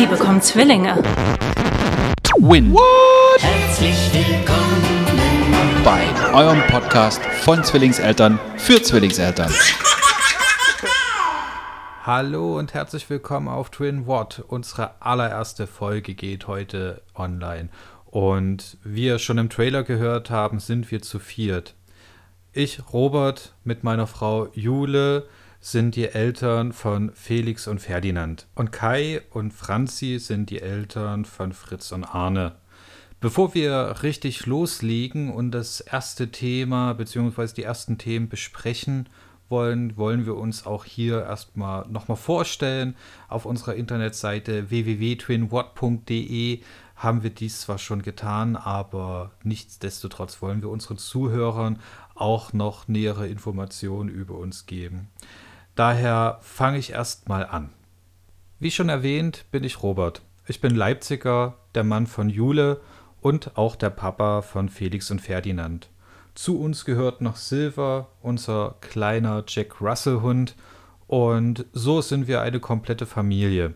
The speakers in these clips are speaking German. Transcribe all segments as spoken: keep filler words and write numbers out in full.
Sie bekommen Zwillinge. Twin What? Herzlich willkommen bei eurem Podcast von Zwillingseltern für Zwillingseltern. Hallo und herzlich willkommen auf Twin What. Unsere allererste Folge geht heute online. Und wie ihr schon im Trailer gehört haben, sind wir zu viert. Ich, Robert, mit meiner Frau Jule sind die Eltern von Felix und Ferdinand. Und Kai und Franzi sind die Eltern von Fritz und Arne. Bevor wir richtig loslegen und das erste Thema bzw. die ersten Themen besprechen wollen, wollen wir uns auch hier erstmal nochmal vorstellen. Auf unserer Internetseite w w w punkt twin what punkt d e haben wir dies zwar schon getan, aber nichtsdestotrotz wollen wir unseren Zuhörern auch noch nähere Informationen über uns geben. Daher fange ich erstmal an. Wie schon erwähnt, bin ich Robert. Ich bin Leipziger, der Mann von Jule und auch der Papa von Felix und Ferdinand. Zu uns gehört noch Silver, unser kleiner Jack-Russell-Hund, und so sind wir eine komplette Familie.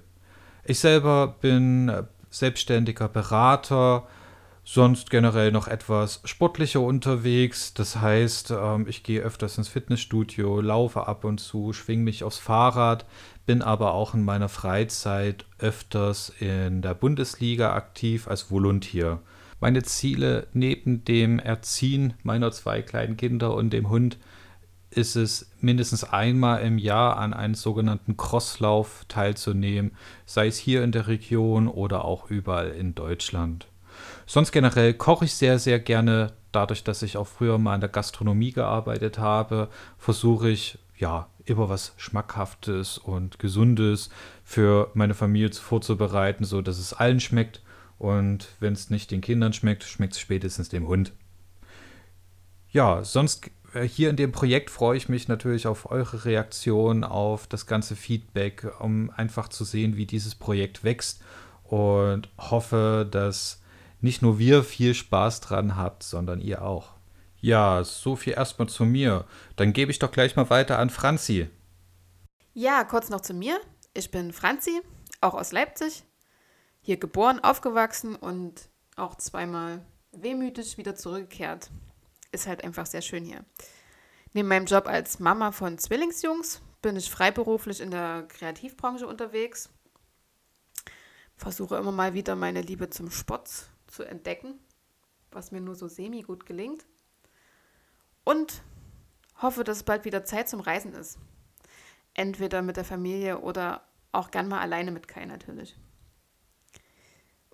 Ich selber bin selbstständiger Berater, sonst generell noch etwas sportlicher unterwegs. Das heißt, ich gehe öfters ins Fitnessstudio, laufe ab und zu, schwinge mich aufs Fahrrad, bin aber auch in meiner Freizeit öfters in der Bundesliga aktiv als Volunteer. Meine Ziele neben dem Erziehen meiner zwei kleinen Kinder und dem Hund ist es, mindestens einmal im Jahr an einem sogenannten Crosslauf teilzunehmen, sei es hier in der Region oder auch überall in Deutschland. Sonst generell koche ich sehr, sehr gerne. Dadurch, dass ich auch früher mal in der Gastronomie gearbeitet habe, versuche ich, ja, immer was Schmackhaftes und Gesundes für meine Familie vorzubereiten, so dass es allen schmeckt. Und wenn es nicht den Kindern schmeckt, schmeckt es spätestens dem Hund. Ja, sonst hier in dem Projekt freue ich mich natürlich auf eure Reaktion, auf das ganze Feedback, um einfach zu sehen, wie dieses Projekt wächst, und hoffe, dass nicht nur wir viel Spaß dran habt, sondern ihr auch. Ja, so viel erstmal zu mir. Dann gebe ich doch gleich mal weiter an Franzi. Ja, kurz noch zu mir. Ich bin Franzi, auch aus Leipzig. Hier geboren, aufgewachsen und auch zweimal wehmütig wieder zurückgekehrt. Ist halt einfach sehr schön hier. Neben meinem Job als Mama von Zwillingsjungs bin ich freiberuflich in der Kreativbranche unterwegs. Versuche immer mal wieder meine Liebe zum Sport zu entdecken, was mir nur so semi gut gelingt. Und hoffe, dass bald wieder Zeit zum Reisen ist. Entweder mit der Familie oder auch gern mal alleine mit Kai natürlich.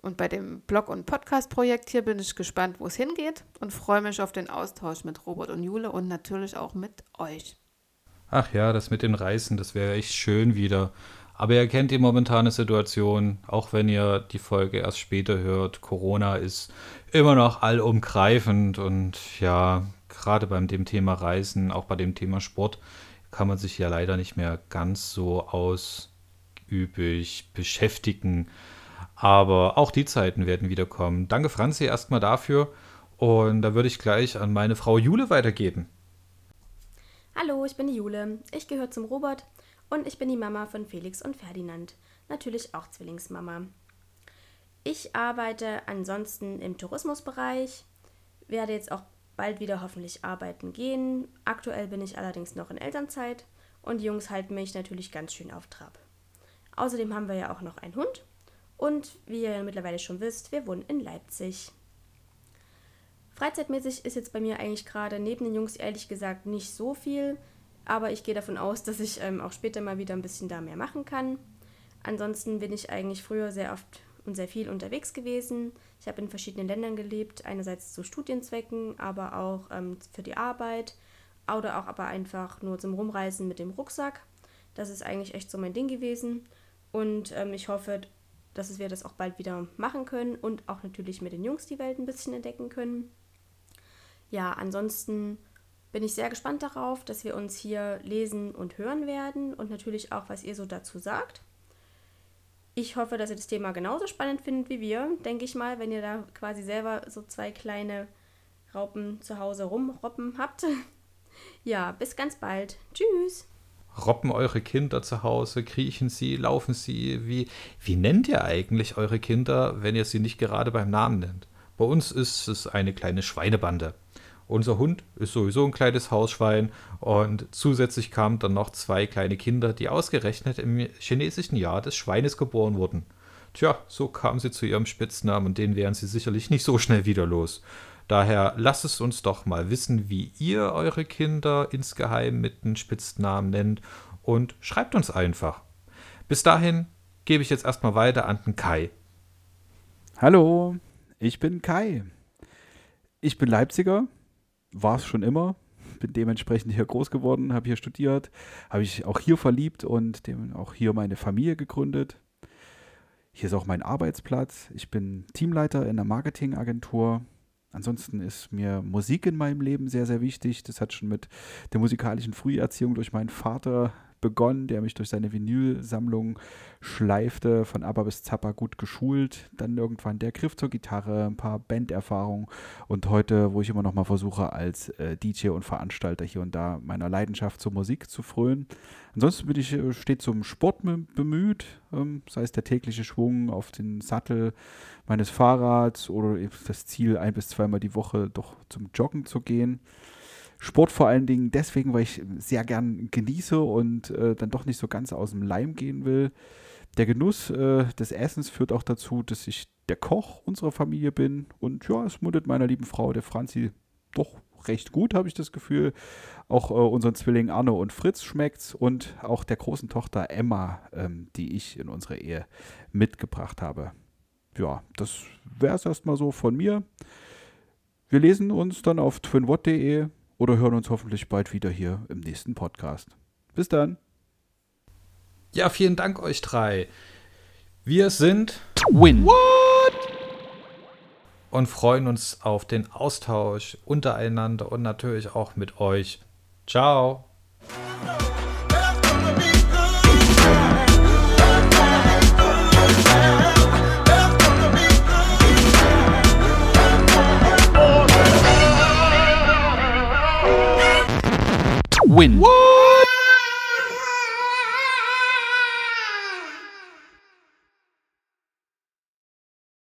Und bei dem Blog- und Podcast-Projekt hier bin ich gespannt, wo es hingeht, und freue mich auf den Austausch mit Robert und Jule und natürlich auch mit euch. Ach ja, das mit dem Reisen, das wäre echt schön wieder. Aber ihr kennt die momentane Situation, auch wenn ihr die Folge erst später hört. Corona ist immer noch allumgreifend und ja, gerade beim dem Thema Reisen, auch bei dem Thema Sport, kann man sich ja leider nicht mehr ganz so ausgiebig beschäftigen. Aber auch die Zeiten werden wiederkommen. Danke, Franzi, erstmal dafür. Und da würde ich gleich an meine Frau Jule weitergeben. Hallo, ich bin die Jule. Ich gehöre zum Robert und ich bin die Mama von Felix und Ferdinand. Natürlich auch Zwillingsmama. Ich arbeite ansonsten im Tourismusbereich, werde jetzt auch bald wieder hoffentlich arbeiten gehen. Aktuell bin ich allerdings noch in Elternzeit und die Jungs halten mich natürlich ganz schön auf Trab. Außerdem haben wir ja auch noch einen Hund. Und wie ihr mittlerweile schon wisst, wir wohnen in Leipzig. Freizeitmäßig ist jetzt bei mir eigentlich gerade neben den Jungs ehrlich gesagt nicht so viel, aber ich gehe davon aus, dass ich ähm, auch später mal wieder ein bisschen da mehr machen kann. Ansonsten bin ich eigentlich früher sehr oft und sehr viel unterwegs gewesen. Ich habe in verschiedenen Ländern gelebt, einerseits zu Studienzwecken, aber auch ähm, für die Arbeit oder auch aber einfach nur zum Rumreisen mit dem Rucksack. Das ist eigentlich echt so mein Ding gewesen und ähm, ich hoffe, dass wir das auch bald wieder machen können und auch natürlich mit den Jungs die Welt ein bisschen entdecken können. Ja, ansonsten bin ich sehr gespannt darauf, dass wir uns hier lesen und hören werden und natürlich auch, was ihr so dazu sagt. Ich hoffe, dass ihr das Thema genauso spannend findet wie wir, denke ich mal, wenn ihr da quasi selber so zwei kleine Raupen zu Hause rumroppen habt. Ja, bis ganz bald. Tschüss! Robben eure Kinder zu Hause, kriechen sie, laufen sie, wie, wie nennt ihr eigentlich eure Kinder, wenn ihr sie nicht gerade beim Namen nennt? Bei uns ist es eine kleine Schweinebande. Unser Hund ist sowieso ein kleines Hausschwein und zusätzlich kamen dann noch zwei kleine Kinder, die ausgerechnet im chinesischen Jahr des Schweines geboren wurden. Tja, so kamen sie zu ihrem Spitznamen und den wären sie sicherlich nicht so schnell wieder los. Daher lasst es uns doch mal wissen, wie ihr eure Kinder insgeheim mit einem Spitznamen nennt und schreibt uns einfach. Bis dahin gebe ich jetzt erstmal weiter an den Kai. Hallo, ich bin Kai. Ich bin Leipziger, war es schon immer, bin dementsprechend hier groß geworden, habe hier studiert, habe ich auch hier verliebt und dem auch hier meine Familie gegründet. Hier ist auch mein Arbeitsplatz. Ich bin Teamleiter in einer Marketingagentur. Ansonsten ist mir Musik in meinem Leben sehr, sehr wichtig. Das hat schon mit der musikalischen Früherziehung durch meinen Vater begonnen, der mich durch seine Vinylsammlung schleifte, von Abba bis Zappa gut geschult. Dann irgendwann der Griff zur Gitarre, ein paar Banderfahrungen und heute, wo ich immer noch mal versuche, als D J und Veranstalter hier und da meiner Leidenschaft zur Musik zu frönen. Ansonsten bin ich stets zum Sport bemüht, sei es der tägliche Schwung auf den Sattel meines Fahrrads oder das Ziel, ein- bis zweimal die Woche doch zum Joggen zu gehen. Sport vor allen Dingen deswegen, weil ich sehr gern genieße und äh, dann doch nicht so ganz aus dem Leim gehen will. Der Genuss äh, des Essens führt auch dazu, dass ich der Koch unserer Familie bin. Und ja, es mutet meiner lieben Frau, der Franzi, doch recht gut, habe ich das Gefühl. Auch äh, unseren Zwillingen Arno und Fritz schmeckt's und auch der großen Tochter Emma, ähm, die ich in unsere Ehe mitgebracht habe. Ja, das wäre es erstmal so von mir. Wir lesen uns dann auf twin what punkt de. Oder hören uns hoffentlich bald wieder hier im nächsten Podcast. Bis dann. Ja, vielen Dank euch drei. Wir sind Twin What? Und freuen uns auf den Austausch untereinander und natürlich auch mit euch. Ciao. Win. Whoa!